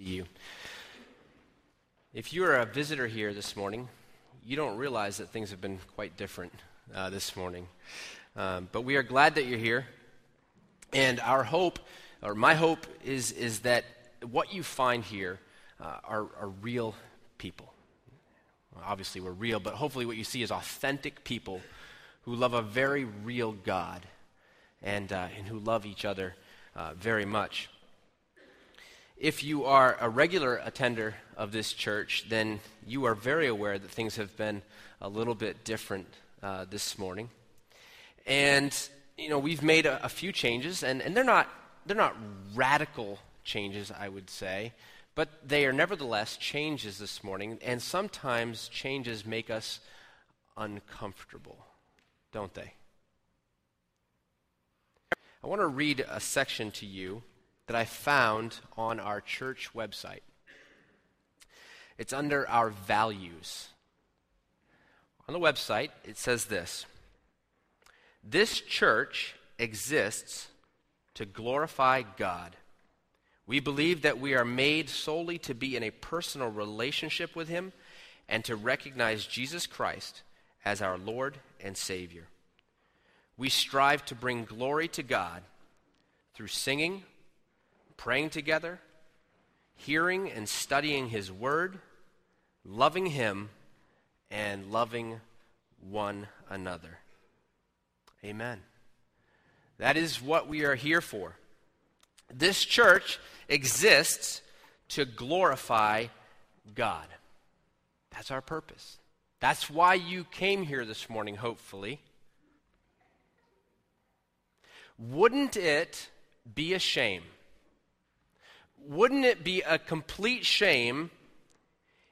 you. If you are a visitor here this morning, you don't realize that things have been quite different this morning. But we are glad that you're here. And our hope, or my hope, is that what you find here are real people. Well, obviously, we're real, but hopefully what you see is authentic people who love a very real God and who love each other very much. If you are a regular attender of this church, then you are very aware that things have been a little bit different this morning. And, you know, we've made a few changes, and they're not radical changes, I would say, but they are nevertheless changes this morning, and sometimes changes make us uncomfortable, don't they? I want to read a section to you that I found on our church website. It's under our values. On the website, it says this: "This church exists to glorify God. We believe that we are made solely to be in a personal relationship with Him and to recognize Jesus Christ as our Lord and Savior. We strive to bring glory to God through singing, praying together, hearing and studying His Word, loving Him, and loving one another." Amen. That is what we are here for. This church exists to glorify God. That's our purpose. That's why you came here this morning, hopefully. Wouldn't it be a shame? Wouldn't it be a complete shame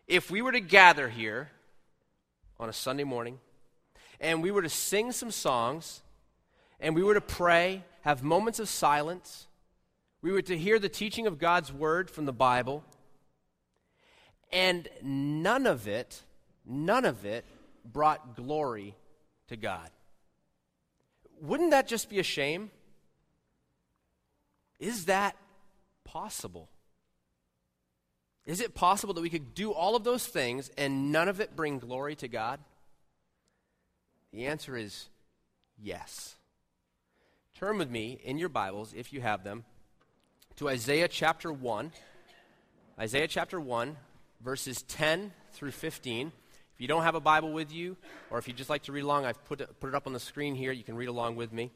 if we were to gather here on a Sunday morning and we were to sing some songs and we were to pray, have moments of silence, we were to hear the teaching of God's Word from the Bible, and none of it brought glory to God? Wouldn't that just be a shame? Is that possible? Is it possible that we could do all of those things and none of it bring glory to God? The answer is yes. Turn with me in your Bibles, if you have them, to Isaiah chapter 1. Isaiah chapter 1, verses 10 through 15. If you don't have a Bible with you, or if you just like to read along, I've put it up on the screen here. You can read along with me.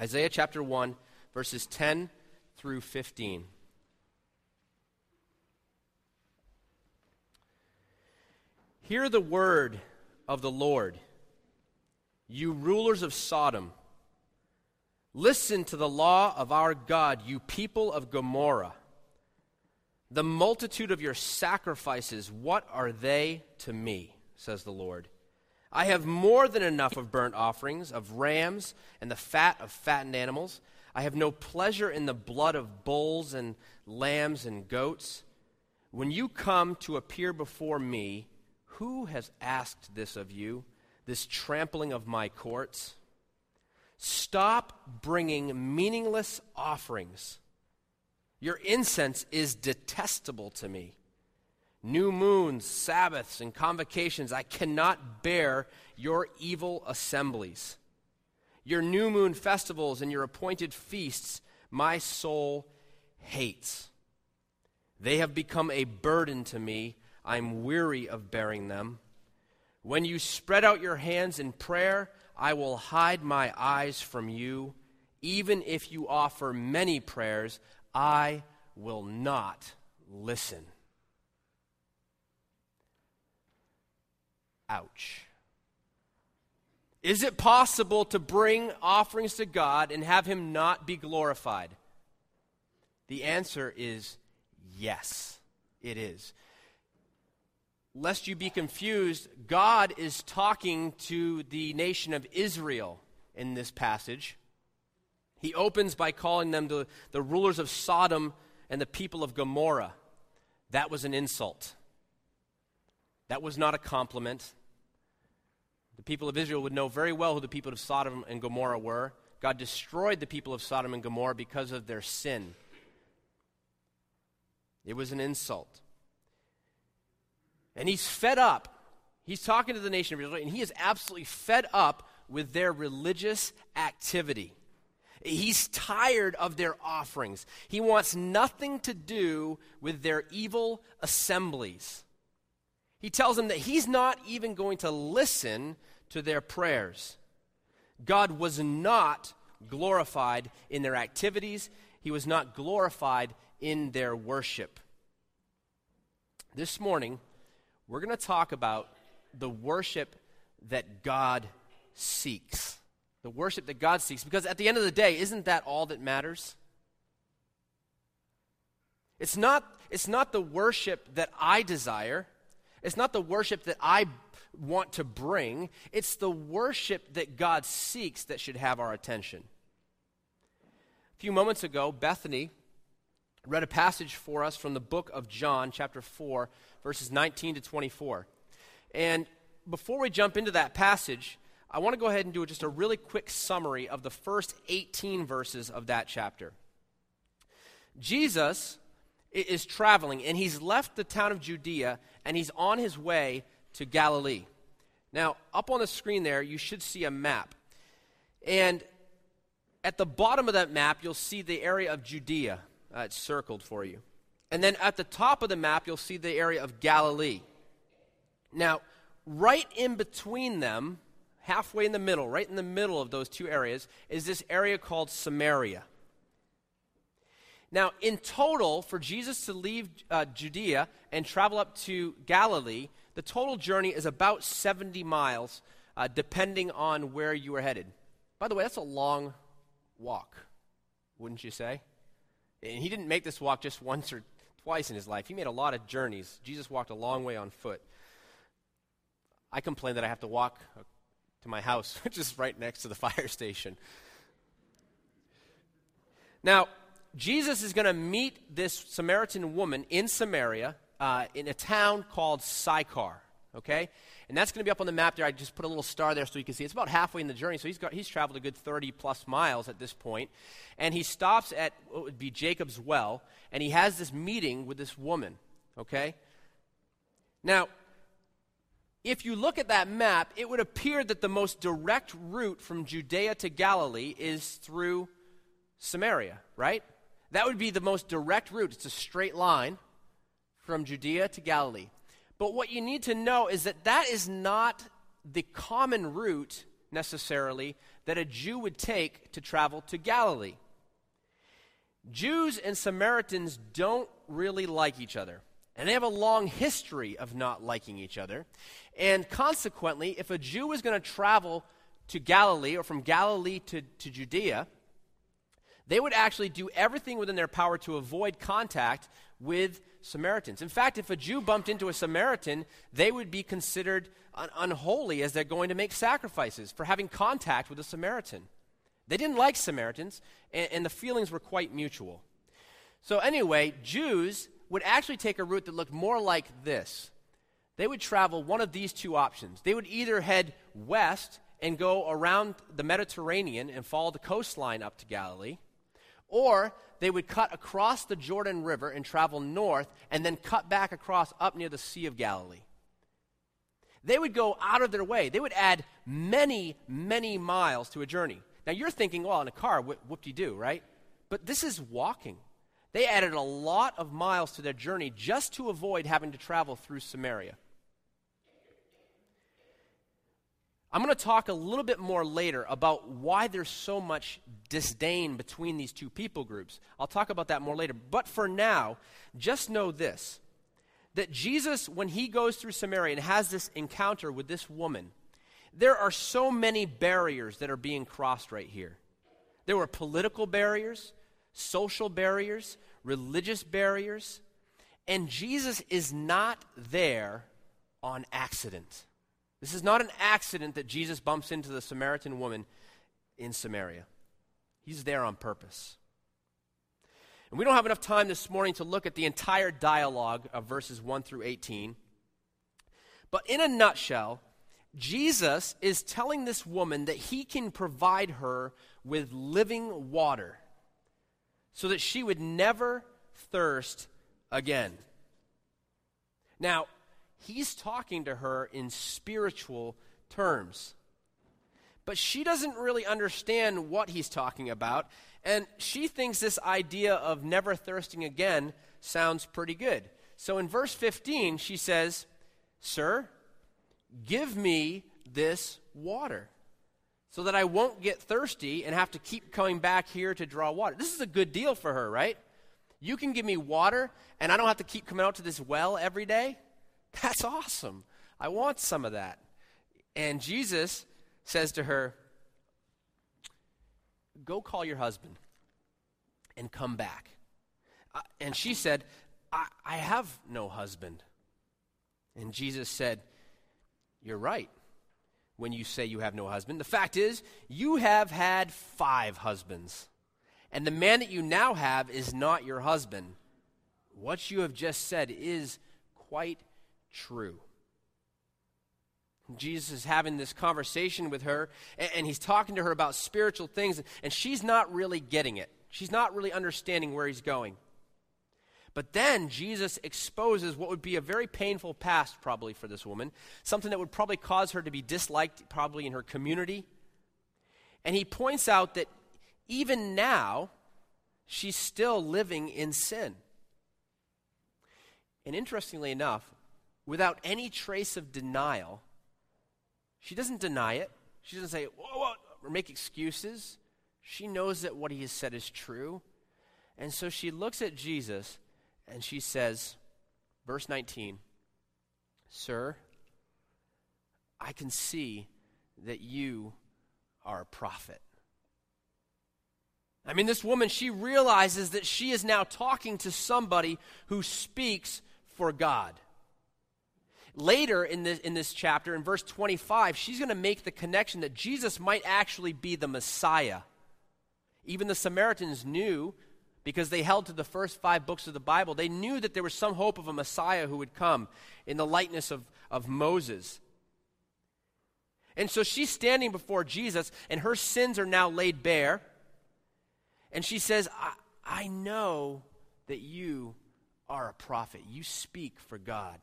Isaiah chapter 1, verses 10 through 15. "Hear the word of the Lord, you rulers of Sodom. Listen to the law of our God, you people of Gomorrah. The multitude of your sacrifices, what are they to me, says the Lord? I have more than enough of burnt offerings, of rams, and the fat of fattened animals. I have no pleasure in the blood of bulls and lambs and goats. When you come to appear before me, who has asked this of you, this trampling of my courts? Stop bringing meaningless offerings. Your incense is detestable to me. New moons, Sabbaths, and convocations, I cannot bear your evil assemblies. Your new moon festivals and your appointed feasts, my soul hates. They have become a burden to me. I'm weary of bearing them. When you spread out your hands in prayer, I will hide my eyes from you. Even if you offer many prayers, I will not listen." Ouch. Is it possible to bring offerings to God and have Him not be glorified? The answer is yes, it is. Lest you be confused, God is talking to the nation of Israel in this passage. He opens by calling them the rulers of Sodom and the people of Gomorrah. That was an insult. That was not a compliment. The people of Israel would know very well who the people of Sodom and Gomorrah were. God destroyed the people of Sodom and Gomorrah because of their sin. It was an insult. And he's fed up. He's talking to the nation of Israel, and he is absolutely fed up with their religious activity. He's tired of their offerings. He wants nothing to do with their evil assemblies. He tells them that he's not even going to listen to their prayers. God was not glorified in their activities. He was not glorified in their worship. This morning, we're going to talk about the worship that God seeks. The worship that God seeks. Because at the end of the day, isn't that all that matters? It's not the worship that I desire. It's not the worship that I want to bring. It's the worship that God seeks that should have our attention. A few moments ago, Bethany read a passage for us from the book of John, chapter 4, verses 19 to 24. And before we jump into that passage, I want to go ahead and do just a really quick summary of the first 18 verses of that chapter. Jesus is traveling, and he's left the town of Judea, and he's on his way to Galilee. Now, up on the screen there, you should see a map. And at the bottom of that map, you'll see the area of Judea. It's circled for you. And then at the top of the map, you'll see the area of Galilee. Now, right in between them, halfway in the middle, right in the middle of those two areas, is this area called Samaria. Now, in total, for Jesus to leave Judea and travel up to Galilee, the total journey is about 70 miles, depending on where you are headed. By the way, that's a long walk, wouldn't you say? And he didn't make this walk just once or twice in his life. He made a lot of journeys. Jesus walked a long way on foot. I complain that I have to walk to my house, which is right next to the fire station. Now, Jesus is going to meet this Samaritan woman in Samaria in a town called Sychar, okay? And that's going to be up on the map there. I just put a little star there so you can see. It's about halfway in the journey, so he's traveled a good 30-plus miles at this point. And he stops at what would be Jacob's Well, and he has this meeting with this woman, okay? Now, if you look at that map, it would appear that the most direct route from Judea to Galilee is through Samaria, right? That would be the most direct route. It's a straight line from Judea to Galilee. But what you need to know is that that is not the common route necessarily that a Jew would take to travel to Galilee. Jews and Samaritans don't really like each other. And they have a long history of not liking each other. And consequently, if a Jew was going to travel to Galilee or from Galilee to Judea, they would actually do everything within their power to avoid contact with Samaritans. In fact, if a Jew bumped into a Samaritan, they would be considered unholy as they're going to make sacrifices for having contact with a Samaritan. They didn't like Samaritans, and the feelings were quite mutual. So anyway, Jews would actually take a route that looked more like this. They would travel one of these two options. They would either head west and go around the Mediterranean and follow the coastline up to Galilee, or they would cut across the Jordan River and travel north and then cut back across up near the Sea of Galilee. They would go out of their way. They would add many, many miles to a journey. Now you're thinking, well, in a car, whoop-de-doo, right? But this is walking. They added a lot of miles to their journey just to avoid having to travel through Samaria. I'm going to talk a little bit more later about why there's so much disdain between these two people groups. I'll talk about that more later. But for now, just know this, that Jesus, when he goes through Samaria and has this encounter with this woman, there are so many barriers that are being crossed right here. There were political barriers, social barriers, religious barriers, and Jesus is not there on accident. This is not an accident that Jesus bumps into the Samaritan woman in Samaria. He's there on purpose. And we don't have enough time this morning to look at the entire dialogue of verses 1 through 18. But in a nutshell, Jesus is telling this woman that he can provide her with living water, so that she would never thirst again. Now, he's talking to her in spiritual terms, but she doesn't really understand what he's talking about, and she thinks this idea of never thirsting again sounds pretty good. So in verse 15, she says, "Sir, give me this water so that I won't get thirsty and have to keep coming back here to draw water." This is a good deal for her, right? You can give me water and I don't have to keep coming out to this well every day. That's awesome. I want some of that. And Jesus says to her, "Go call your husband and come back." And she said, I have no husband. And Jesus said, "You're right when you say you have no husband. The fact is, you have had 5 husbands, and the man that you now have is not your husband. What you have just said is quite true." Jesus is having this conversation with her, and he's talking to her about spiritual things, and she's not really getting it. She's not really understanding where he's going. But then Jesus exposes what would be a very painful past probably for this woman, something that would probably cause her to be disliked probably in her community. And he points out that even now, she's still living in sin. And interestingly enough, without any trace of denial, she doesn't deny it. She doesn't say, whoa, or make excuses. She knows that what he has said is true. And so she looks at Jesus and she says, verse 19, "Sir, I can see that you are a prophet." I mean, this woman, she realizes that she is now talking to somebody who speaks for God. Later in this chapter, in verse 25, she's going to make the connection that Jesus might actually be the Messiah. Even the Samaritans knew, because they held to the first 5 books of the Bible, they knew that there was some hope of a Messiah who would come in the likeness of Moses. And so she's standing before Jesus, and her sins are now laid bare. And she says, I know that you are a prophet. You speak for God.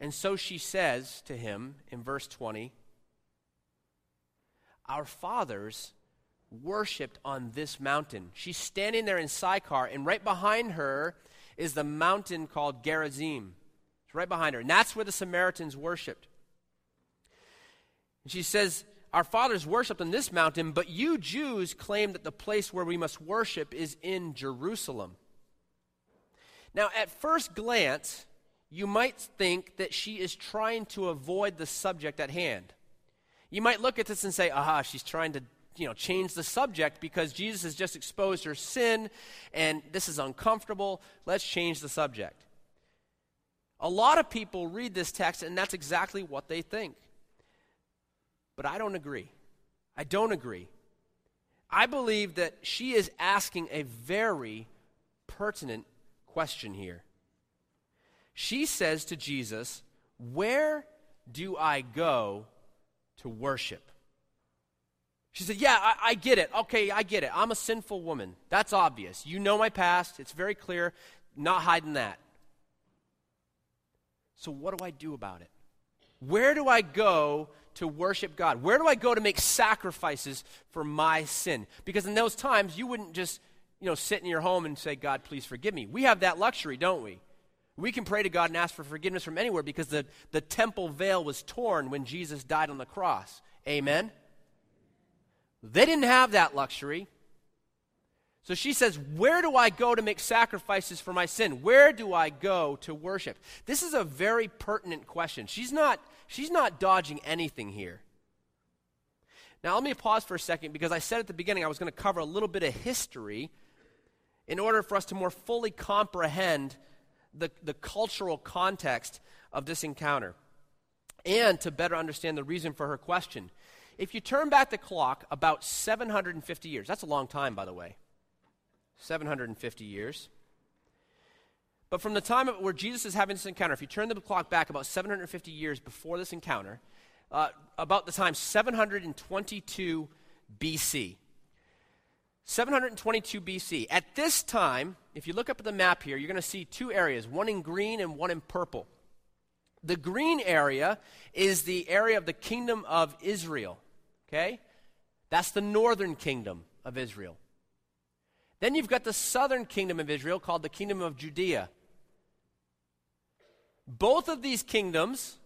And so she says to him in verse 20, "Our fathers worshipped on this mountain." She's standing there in Sychar, and right behind her is the mountain called Gerizim. It's right behind her, and that's where the Samaritans worshipped. And she says, "Our fathers worshipped on this mountain, but you Jews claim that the place where we must worship is in Jerusalem." Now, at first glance, you might think that she is trying to avoid the subject at hand. You might look at this and say, she's trying to change the subject because Jesus has just exposed her sin and this is uncomfortable. Let's change the subject. A lot of people read this text and that's exactly what they think. But I don't agree. I believe that she is asking a very pertinent question here. She says to Jesus, "Where do I go to worship?" She said, I get it. Okay, I get it. I'm a sinful woman. That's obvious. You know my past. It's very clear. Not hiding that. So what do I do about it? Where do I go to worship God? Where do I go to make sacrifices for my sin? Because in those times, you wouldn't just, sit in your home and say, "God, please forgive me." We have that luxury, don't we? We can pray to God and ask for forgiveness from anywhere because the temple veil was torn when Jesus died on the cross. Amen? They didn't have that luxury. So she says, "Where do I go to make sacrifices for my sin? Where do I go to worship?" This is a very pertinent question. She's not dodging anything here. Now, let me pause for a second because I said at the beginning I was going to cover a little bit of history in order for us to more fully comprehend the cultural context of this encounter and to better understand the reason for her question. If you turn back the clock about 750 years, that's a long time, by the way, 750 years. But from the time where Jesus is having this encounter, if you turn the clock back about 750 years before this encounter, about the time 722 BC, 722 BC. At this time, if you look up at the map here, you're going to see two areas, one in green and one in purple. The green area is the area of the kingdom of Israel, okay? That's the northern kingdom of Israel. Then you've got the southern kingdom of Israel called the kingdom of Judea. Both of these kingdoms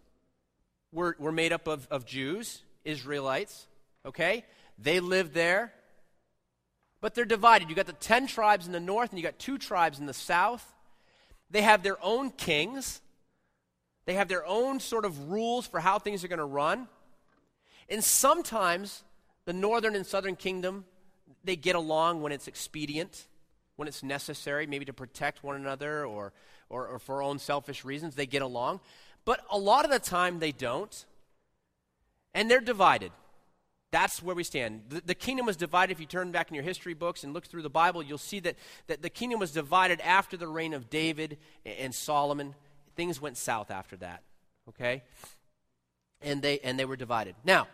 were made up of Jews, Israelites, okay? They lived there, but they're divided. You've got the 10 tribes in the north and you got 2 tribes in the south. They have their own kings. They have their own sort of rules for how things are going to run. And sometimes the northern and southern kingdom, they get along when it's expedient, when it's necessary, maybe to protect one another or for own selfish reasons, they get along. But a lot of the time they don't, and they're divided. That's where we stand. The kingdom was divided. If you turn back in your history books and look through the Bible, you'll see that the kingdom was divided after the reign of David and Solomon. Things went south after that, okay? And they were divided. Now,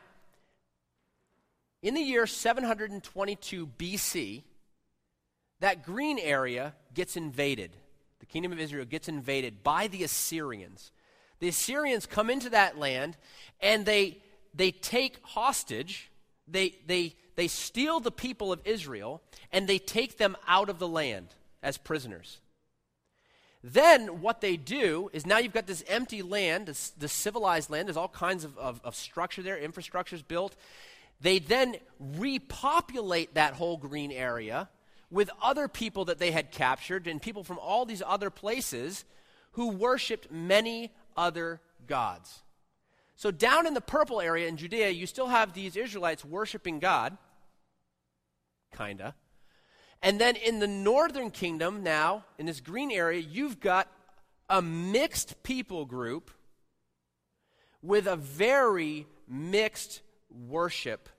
in the year 722 BC, that green area gets invaded. The kingdom of Israel gets invaded by the Assyrians. The Assyrians come into that land and they take hostage. They steal the people of Israel and they take them out of the land as prisoners. Then what they do is now you've got this empty land, this civilized land. There's all kinds of structure there, infrastructure's built. They then repopulate that whole green area with other people that they had captured and people from all these other places who worshipped many other gods. So down in the purple area in Judea, you still have these Israelites worshiping God, kind of. And then in the northern kingdom now, in this green area, you've got a mixed people group with a very mixed worship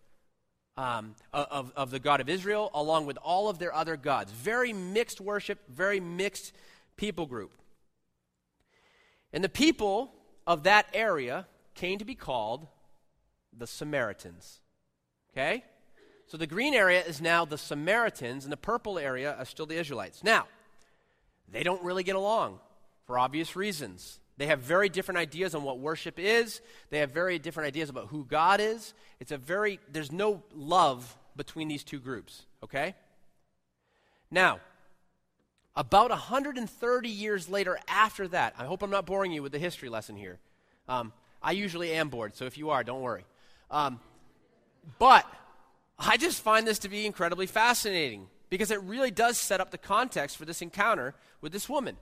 of the God of Israel along with all of their other gods. Very mixed worship, very mixed people group. And the people of that area came to be called the Samaritans. Okay? So the green area is now the Samaritans, and the purple area are still the Israelites. Now, they don't really get along for obvious reasons. They have very different ideas on what worship is. They have very different ideas about who God is. There's no love between these two groups, okay? Now, about 130 years later after that, I hope I'm not boring you with the history lesson here. I usually am bored, so if you are, don't worry. But I just find this to be incredibly fascinating because it really does set up the context for this encounter with this woman.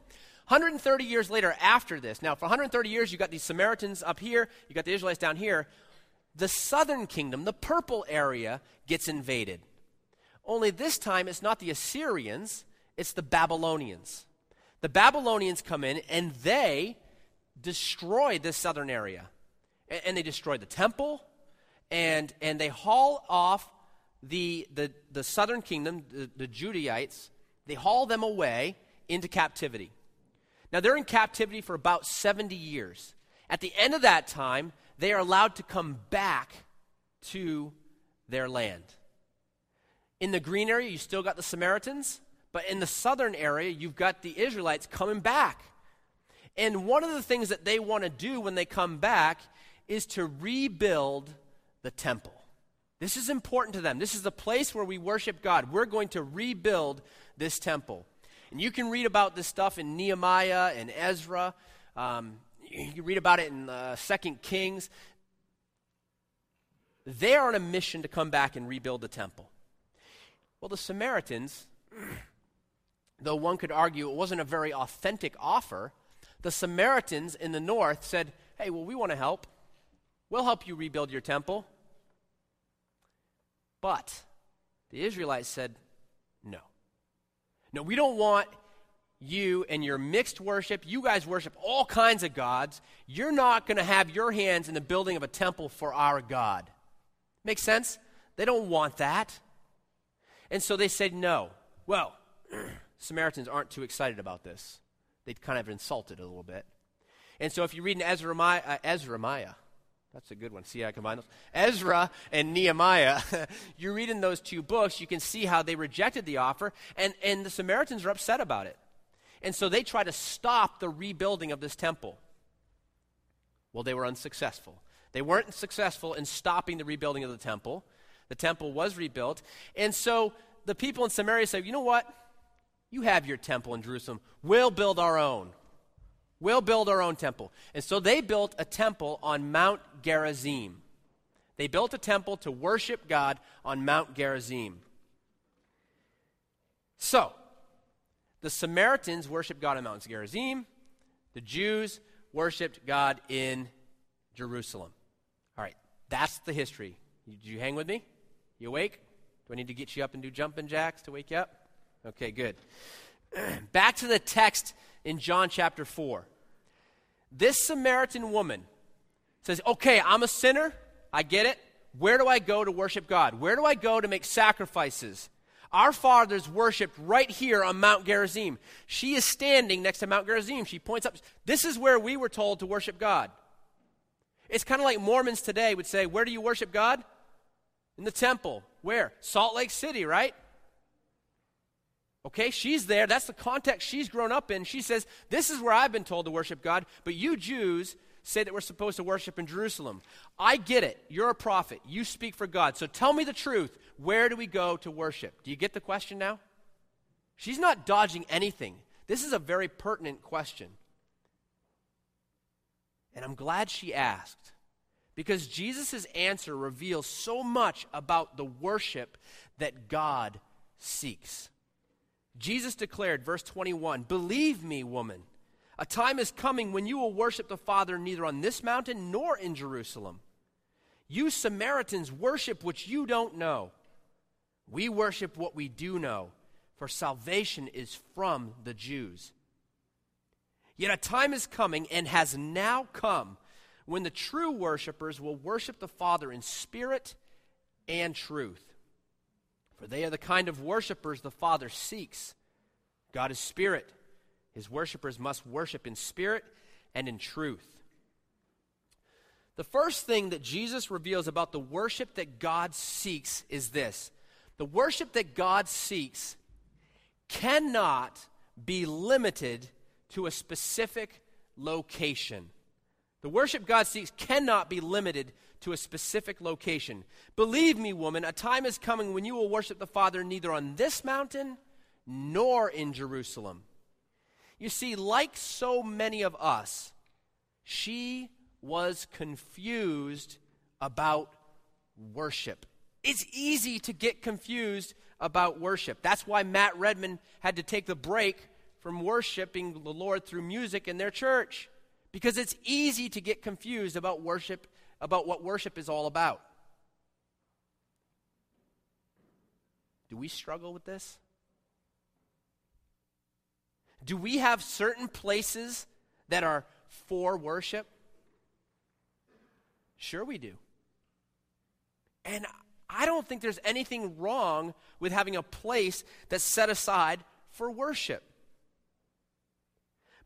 130 years later after this, now for 130 years, you got these Samaritans up here, you got the Israelites down here. The southern kingdom, the purple area, gets invaded. Only this time, it's not the Assyrians, it's the Babylonians. The Babylonians come in and they destroy this southern area. And they destroy the temple. And they haul off the southern kingdom, the Judahites. They haul them away into captivity. Now, they're in captivity for about 70 years. At the end of that time, they are allowed to come back to their land. In the green area, you still got the Samaritans. But in the southern area, you've got the Israelites coming back. And one of the things that they want to do when they come back is to rebuild the temple. This is important to them. This is the place where we worship God. We're going to rebuild this temple. And you can read about this stuff in Nehemiah and Ezra. You can read about it in 2 Kings. They are on a mission to come back and rebuild the temple. Well, the Samaritans, though one could argue it wasn't a very authentic offer, the Samaritans in the north said, hey, well, we want to help. We'll help you rebuild your temple. But the Israelites said, no, we don't want you and your mixed worship. You guys worship all kinds of gods. You're not going to have your hands in the building of a temple for our God. Makes sense? They don't want that. And so they said no. Well, Samaritans aren't too excited about this. They'd kind of insulted a little bit. And so if you read in Ezra, That's a good one. See how I combine those? Ezra and Nehemiah. You read in those two books, you can see how they rejected the offer, and the Samaritans are upset about it. And so they try to stop the rebuilding of this temple. Well, they were unsuccessful. They weren't successful in stopping the rebuilding of the temple. The temple was rebuilt. And so the people in Samaria said, you know what? You have your temple in Jerusalem. We'll build our own. We'll build our own temple. And so they built a temple on Mount Gerizim. They built a temple to worship God on Mount Gerizim. So the Samaritans worshiped God on Mount Gerizim. The Jews worshiped God in Jerusalem. All right, that's the history. Did you hang with me? You awake? Do I need to get you up and do jumping jacks to wake you up? Okay, good. Back to the text in John chapter 4. This Samaritan woman says, okay, I'm a sinner. I get it. Where do I go to worship God? Where do I go to make sacrifices? Our fathers worshiped right here on Mount Gerizim. She is standing next to Mount Gerizim. She points up. This is where we were told to worship God. It's kind of like Mormons today would say, where do you worship God? In the temple. Where? Salt Lake City, right? Okay, she's there. That's the context she's grown up in. She says, this is where I've been told to worship God, but you Jews say that we're supposed to worship in Jerusalem. I get it. You're a prophet. You speak for God. So tell me the truth. Where do we go to worship? Do you get the question now? She's not dodging anything. This is a very pertinent question. And I'm glad she asked, because Jesus' answer reveals so much about the worship that God seeks. Jesus declared, verse 21, "Believe me, woman, a time is coming when you will worship the Father neither on this mountain nor in Jerusalem. You Samaritans worship what you don't know. We worship what we do know, for salvation is from the Jews. Yet a time is coming and has now come when the true worshipers will worship the Father in spirit and truth. For they are the kind of worshipers the Father seeks. God is spirit. His worshipers must worship in spirit and in truth." The first thing that Jesus reveals about the worship that God seeks is this: the worship that God seeks cannot be limited to a specific location. The worship God seeks cannot be limited to a specific location. "Believe me, woman, a time is coming when you will worship the Father neither on this mountain nor in Jerusalem." You see, like so many of us, she was confused about worship. It's easy to get confused about worship. That's why Matt Redman had to take the break from worshiping the Lord through music in their church, because it's easy to get confused about worship, about what worship is all about. Do we struggle with this? Do we have certain places that are for worship? Sure we do. And I don't think there's anything wrong with having a place that's set aside for worship.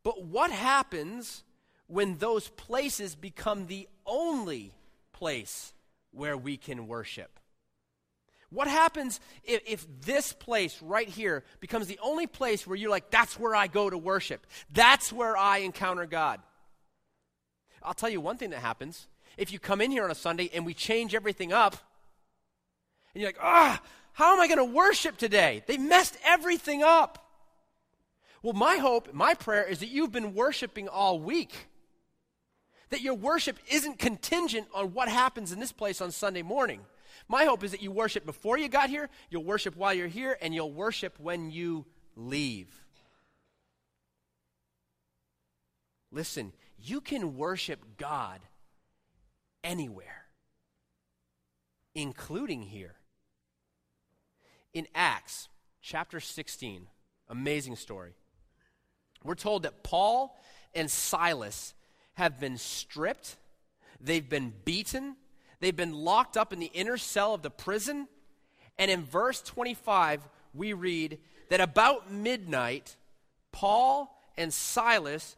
But what happens when those places become the only place where we can worship? What happens if this place right here becomes the only place where you're like, that's where I go to worship. That's where I encounter God. I'll tell you one thing that happens. If you come in here on a Sunday and we change everything up, and you're like, how am I going to worship today? They messed everything up. Well, my hope, my prayer is that you've been worshiping all week, that your worship isn't contingent on what happens in this place on Sunday morning. My hope is that you worship before you got here, you'll worship while you're here, and you'll worship when you leave. Listen, you can worship God anywhere, including here. In Acts chapter 16, amazing story. We're told that Paul and Silas have been stripped, they've been beaten, they've been locked up in the inner cell of the prison, and in verse 25 we read that about midnight, Paul and Silas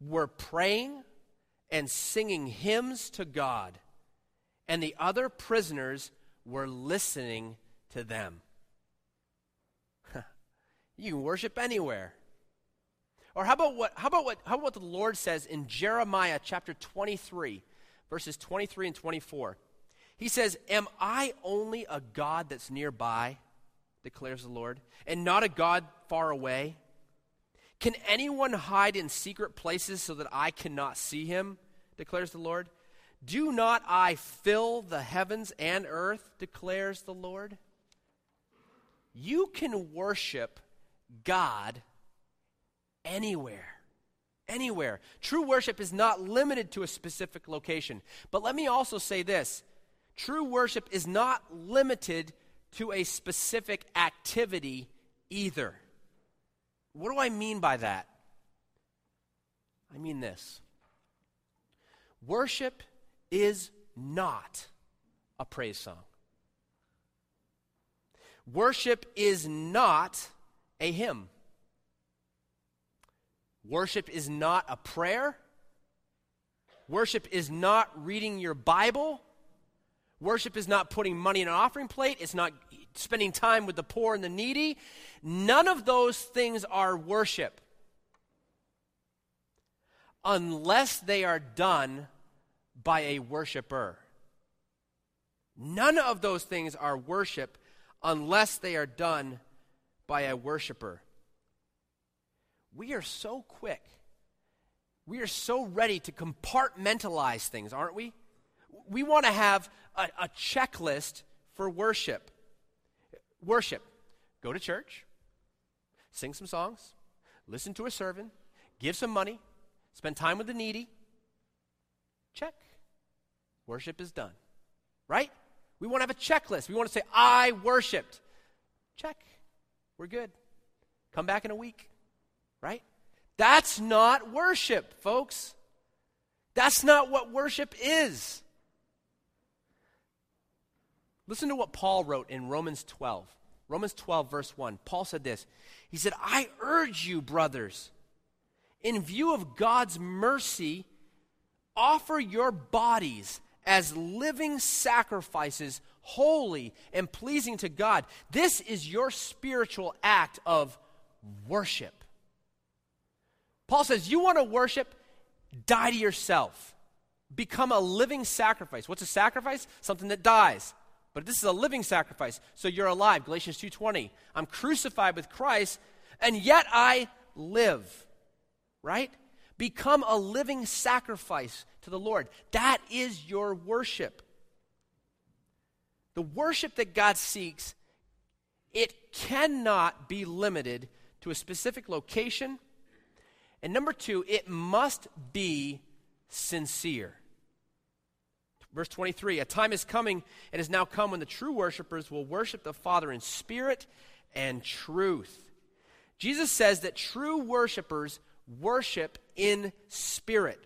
were praying and singing hymns to God, and the other prisoners were listening to them. You can worship anywhere. Or how about what the Lord says in Jeremiah chapter 23, verses 23 and 24? He says, "Am I only a God that's nearby, declares the Lord, and not a God far away? Can anyone hide in secret places so that I cannot see him, declares the Lord? Do not I fill the heavens and earth, declares the Lord?" You can worship God anywhere. True worship is not limited to a specific location. But let me also say this. True worship is not limited to a specific activity either. What do I mean by that? I mean this. Worship is not a praise song. Worship is not a hymn. Worship is not a prayer. Worship is not reading your Bible. Worship is not putting money in an offering plate. It's not spending time with the poor and the needy. None of those things are worship unless they are done by a worshiper. None of those things are worship unless they are done by a worshiper. We are so quick. We are so ready to compartmentalize things, aren't we? We want to have a checklist for worship. Worship. Go to church. Sing some songs. Listen to a sermon. Give some money. Spend time with the needy. Check. Worship is done. Right? We want to have a checklist. We want to say, I worshiped. Check. We're good. Come back in a week. Right? That's not worship, folks. That's not what worship is. Listen to what Paul wrote in Romans 12. Romans 12, verse 1. Paul said this. He said, "I urge you, brothers, in view of God's mercy, offer your bodies as living sacrifices, holy and pleasing to God. This is your spiritual act of worship." Paul says, you want to worship? Die to yourself. Become a living sacrifice. What's a sacrifice? Something that dies. But this is a living sacrifice, so you're alive. Galatians 2:20. I'm crucified with Christ, and yet I live. Right? Become a living sacrifice to the Lord. That is your worship. The worship that God seeks, it cannot be limited to a specific location. And number two, it must be sincere. Verse 23, "A time is coming and is now come when the true worshipers will worship the Father in spirit and truth." Jesus says that true worshipers worship in spirit.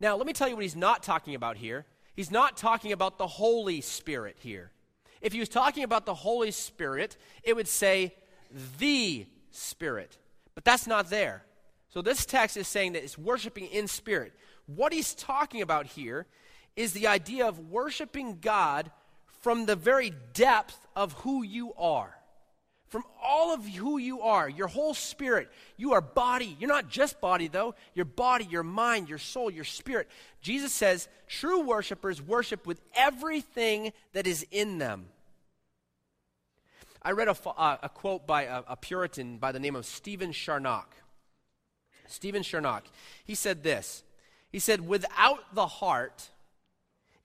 Now, let me tell you what he's not talking about here. He's not talking about the Holy Spirit here. If he was talking about the Holy Spirit, it would say the Spirit. But that's not there. So this text is saying that it's worshiping in spirit. What he's talking about here is the idea of worshiping God from the very depth of who you are. From all of who you are, your whole spirit. You are body. You're not just body, though. Your body, your mind, your soul, your spirit. Jesus says true worshipers worship with everything that is in them. I read a quote by a Puritan by the name of Stephen Charnock. Stephen Charnock, he said this. He said, "Without the heart,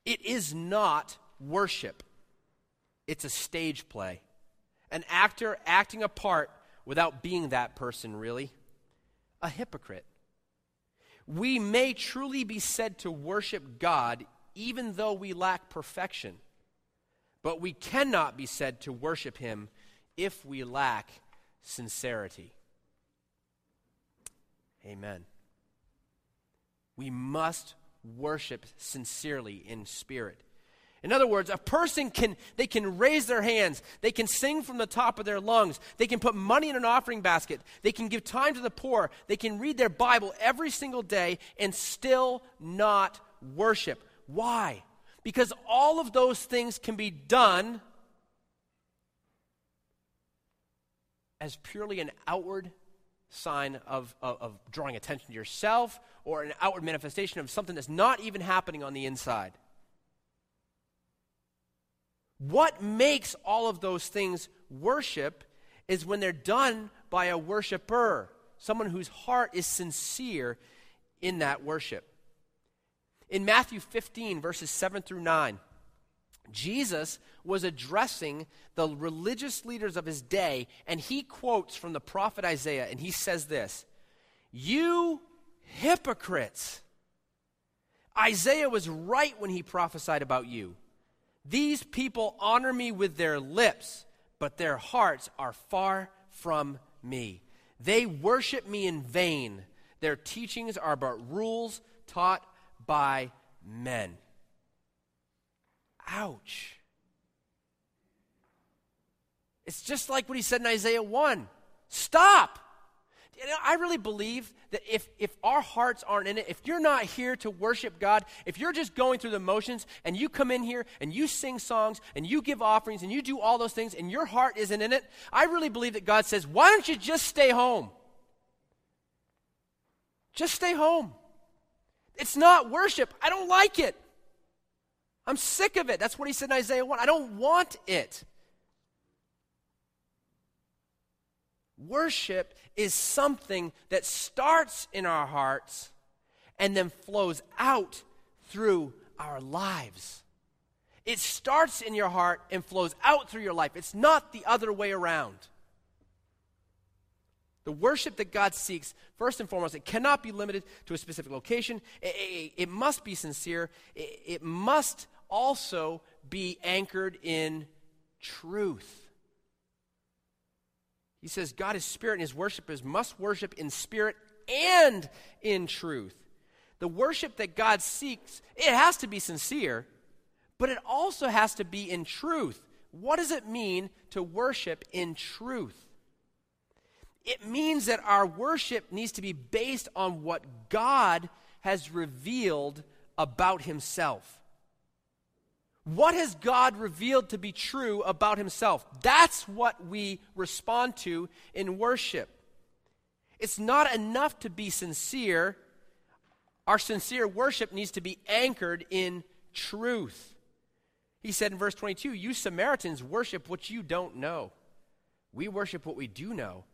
it is not worship. It's a stage play. An actor acting a part without being that person, really. A hypocrite. We may truly be said to worship God even though we lack perfection. But we cannot be said to worship him if we lack sincerity." Amen. We must worship sincerely in spirit. In other words, a person can raise their hands, they can sing from the top of their lungs, they can put money in an offering basket, they can give time to the poor, they can read their Bible every single day and still not worship. Why? Because all of those things can be done as purely an outward sign of drawing attention to yourself or an outward manifestation of something that's not even happening on the inside. What makes all of those things worship is when they're done by a worshiper, someone whose heart is sincere in that worship. In Matthew 15, verses 7 through 9, Jesus was addressing the religious leaders of his day, and he quotes from the prophet Isaiah, and he says this, "You hypocrites! Isaiah was right when he prophesied about you. These people honor me with their lips, but their hearts are far from me. They worship me in vain. Their teachings are but rules taught by men." Ouch. It's just like what he said in Isaiah 1. Stop. I really believe that if our hearts aren't in it, if you're not here to worship God, if you're just going through the motions and you come in here and you sing songs and you give offerings and you do all those things and your heart isn't in it, I really believe that God says, why don't you just stay home? Just stay home. It's not worship. I don't like it. I'm sick of it. That's what he said in Isaiah 1. I don't want it. Worship is something that starts in our hearts and then flows out through our lives. It starts in your heart and flows out through your life. It's not the other way around. The worship that God seeks, first and foremost, it cannot be limited to a specific location. It must be sincere. It must also be anchored in truth. He says, God is spirit, and his worshipers must worship in spirit and in truth. The worship that God seeks, it has to be sincere, but it also has to be in truth. What does it mean to worship in truth? It means that our worship needs to be based on what God has revealed about himself. What has God revealed to be true about himself? That's what we respond to in worship. It's not enough to be sincere. Our sincere worship needs to be anchored in truth. He said in verse 22, "You Samaritans worship what you don't know. We worship what we do know.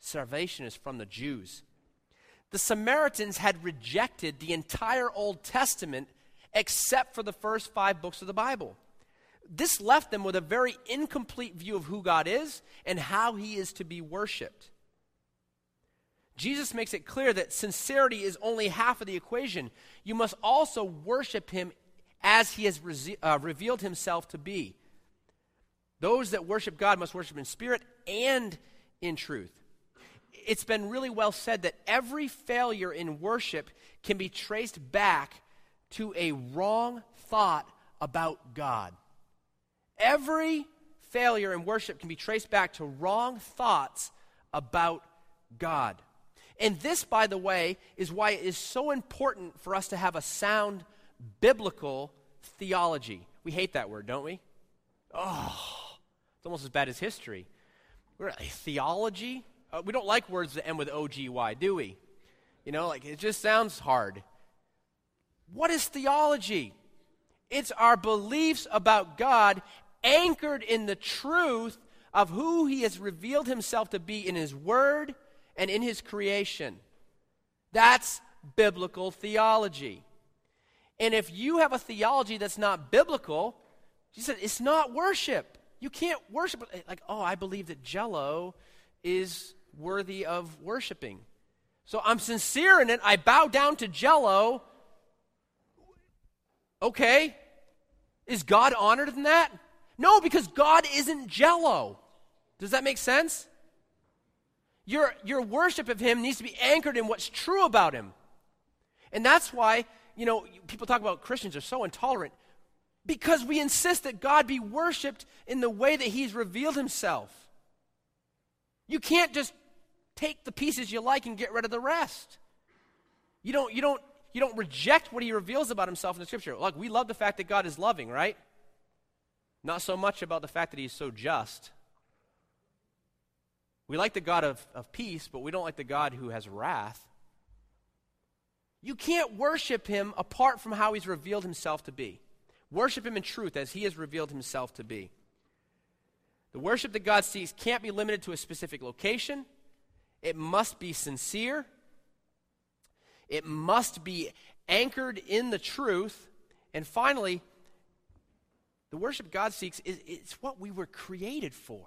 Salvation is from the Jews." The Samaritans had rejected the entire Old Testament except for the first 5 books of the Bible. This left them with a very incomplete view of who God is and how he is to be worshiped. Jesus makes it clear that sincerity is only half of the equation. You must also worship him as he has revealed himself to be. Those that worship God must worship in spirit and in truth. It's been really well said that every failure in worship can be traced back to a wrong thought about God. Every failure in worship can be traced back to wrong thoughts about God. And this, by the way, is why it is so important for us to have a sound biblical theology. We hate that word, don't we? Oh, it's almost as bad as history. We're a theology. We don't like words that end with O-G-Y, do we? You know, like it just sounds hard. What is theology? It's our beliefs about God anchored in the truth of who he has revealed himself to be in his word and in his creation. That's biblical theology. And if you have a theology that's not biblical, she said, it's not worship. You can't worship like, oh, I believe that Jell-O is worthy of worshiping. So I'm sincere in it. I bow down to Jell-O. Okay, is God honored in that? No, because God isn't Jell-O. Does that make sense? Your worship of him needs to be anchored in what's true about him. And that's why, you know, people talk about Christians are so intolerant. because we insist that God be worshiped in the way that he's revealed himself. You can't just take the pieces you like and get rid of the rest. You don't reject what he reveals about himself in the scripture. Look, we love the fact that God is loving, right? Not so much about the fact that he's so just. We like the God of peace, but we don't like the God who has wrath. You can't worship him apart from how he's revealed himself to be. Worship him in truth as he has revealed himself to be. The worship that God seeks can't be limited to a specific location. It must be sincere. It must be anchored in the truth. And finally, the worship God seeks is what we were created for.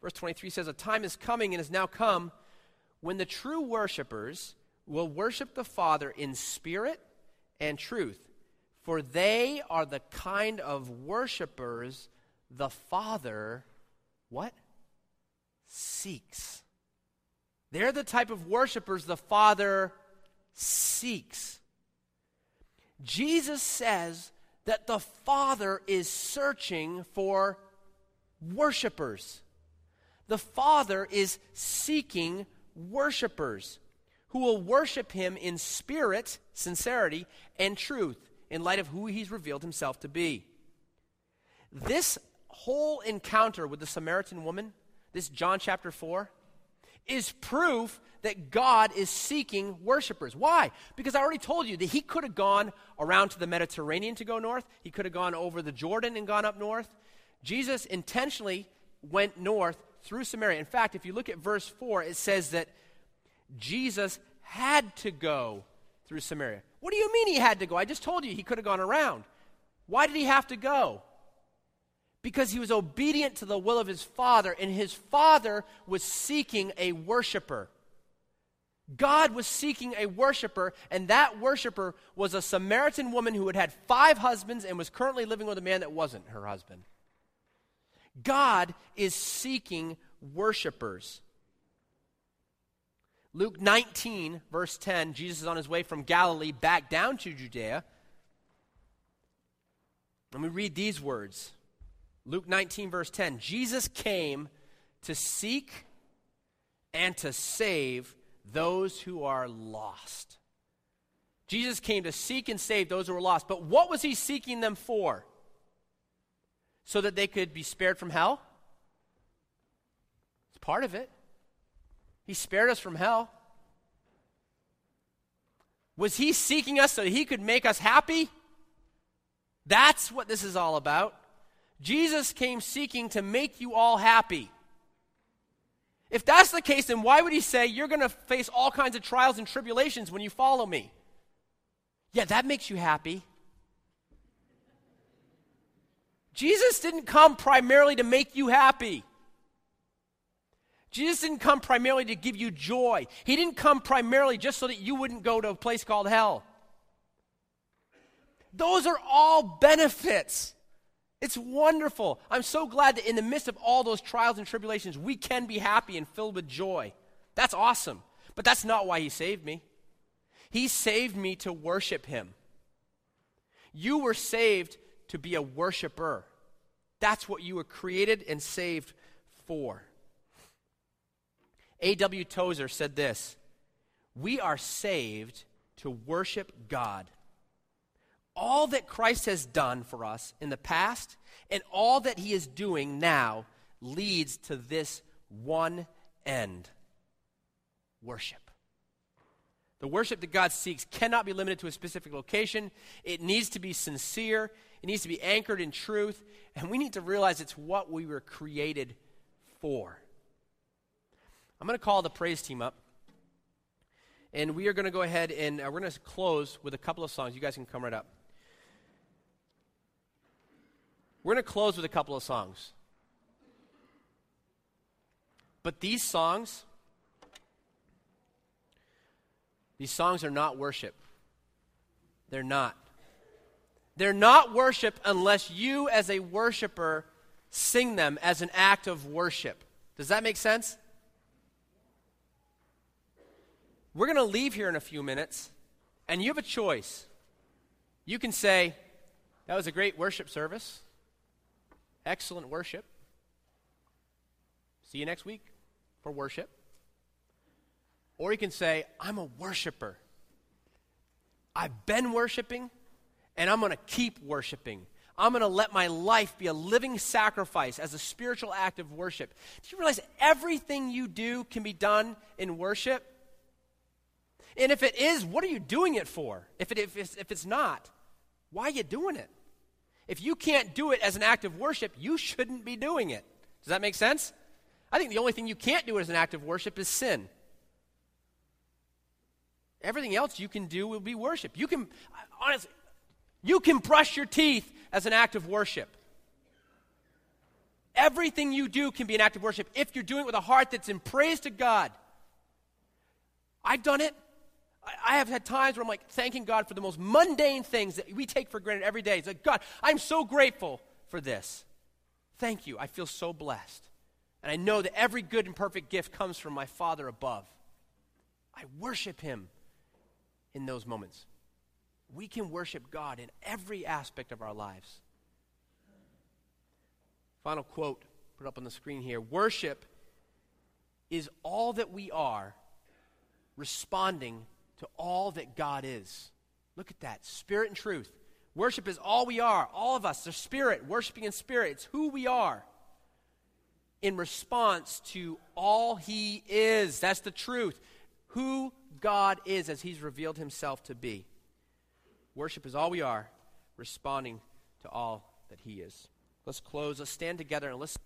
Verse 23 says, "A time is coming and is now come when the true worshipers will worship the Father in spirit and truth, for they are the kind of worshipers the Father" what? Seeks. They're the type of worshipers the Father seeks. Jesus says that the Father is searching for worshipers. The Father is seeking worshipers who will worship him in spirit, sincerity, and truth in light of who he's revealed himself to be. This whole encounter with the Samaritan woman, this John chapter 4, is proof that God is seeking worshipers. Why? Because I already told you that he could have gone around to the Mediterranean to go north. He could have gone over the Jordan and gone up north. Jesus intentionally went north through Samaria. In fact, if you look at verse 4, it says that Jesus had to go through Samaria. What do you mean he had to go? I just told you he could have gone around. Why did he have to go? Because he was obedient to the will of his Father, and his Father was seeking a worshiper. God was seeking a worshiper, and that worshiper was a Samaritan woman who had had 5 husbands and was currently living with a man that wasn't her husband. God is seeking worshipers. Luke 19, verse 10, Jesus is on his way from Galilee back down to Judea. And we read these words. Luke 19, verse 10, Jesus came to seek and to save those who are lost. Jesus came to seek and save those who were lost. But what was he seeking them for? So that they could be spared from hell? It's part of it. He spared us from hell. Was he seeking us so that he could make us happy? That's what this is all about. Jesus came seeking to make you all happy. If that's the case, then why would he say, you're going to face all kinds of trials and tribulations when you follow me? Yeah, that makes you happy. Jesus didn't come primarily to make you happy. Jesus didn't come primarily to give you joy. He didn't come primarily just so that you wouldn't go to a place called hell. Those are all benefits. It's wonderful. I'm so glad that in the midst of all those trials and tribulations, we can be happy and filled with joy. That's awesome. But that's not why he saved me. He saved me to worship him. You were saved to be a worshiper. That's what you were created and saved for. A.W. Tozer said this, "We are saved to worship God. All that Christ has done for us in the past and all that he is doing now leads to this one end, worship." The worship that God seeks cannot be limited to a specific location. It needs to be sincere. It needs to be anchored in truth. And we need to realize it's what we were created for. I'm going to call the praise team up, and we are going to go ahead and we're going to close with a couple of songs. You guys can come right up. We're going to close with a couple of songs. But these songs are not worship. They're not. They're not worship unless you as a worshiper sing them as an act of worship. Does that make sense? We're going to leave here in a few minutes, and you have a choice. You can say, That was a great worship service. Excellent worship. See you next week for worship. Or you can say, I'm a worshiper. I've been worshiping, and I'm going to keep worshiping. I'm going to let my life be a living sacrifice as a spiritual act of worship. Do you realize everything you do can be done in worship? And if it is, what are you doing it for? If it's not, why are you doing it? If you can't do it as an act of worship, you shouldn't be doing it. Does that make sense? I think the only thing you can't do as an act of worship is sin. Everything else you can do will be worship. You can, honestly, you can brush your teeth as an act of worship. Everything you do can be an act of worship if you're doing it with a heart that's in praise to God. I've done it. I have had times where I'm like thanking God for the most mundane things that we take for granted every day. It's like, God, I'm so grateful for this. Thank you. I feel so blessed. And I know that every good and perfect gift comes from my Father above. I worship him in those moments. We can worship God in every aspect of our lives. Final quote, put up on the screen here. Worship is all that we are, responding to all that God is. Look at that, spirit and truth. Worship is all we are, all of us, the spirit, worshiping in spirit. It's who we are in response to all he is. That's the truth. Who God is as he's revealed himself to be. Worship is all we are, responding to all that he is. Let's close. Let's stand together and listen.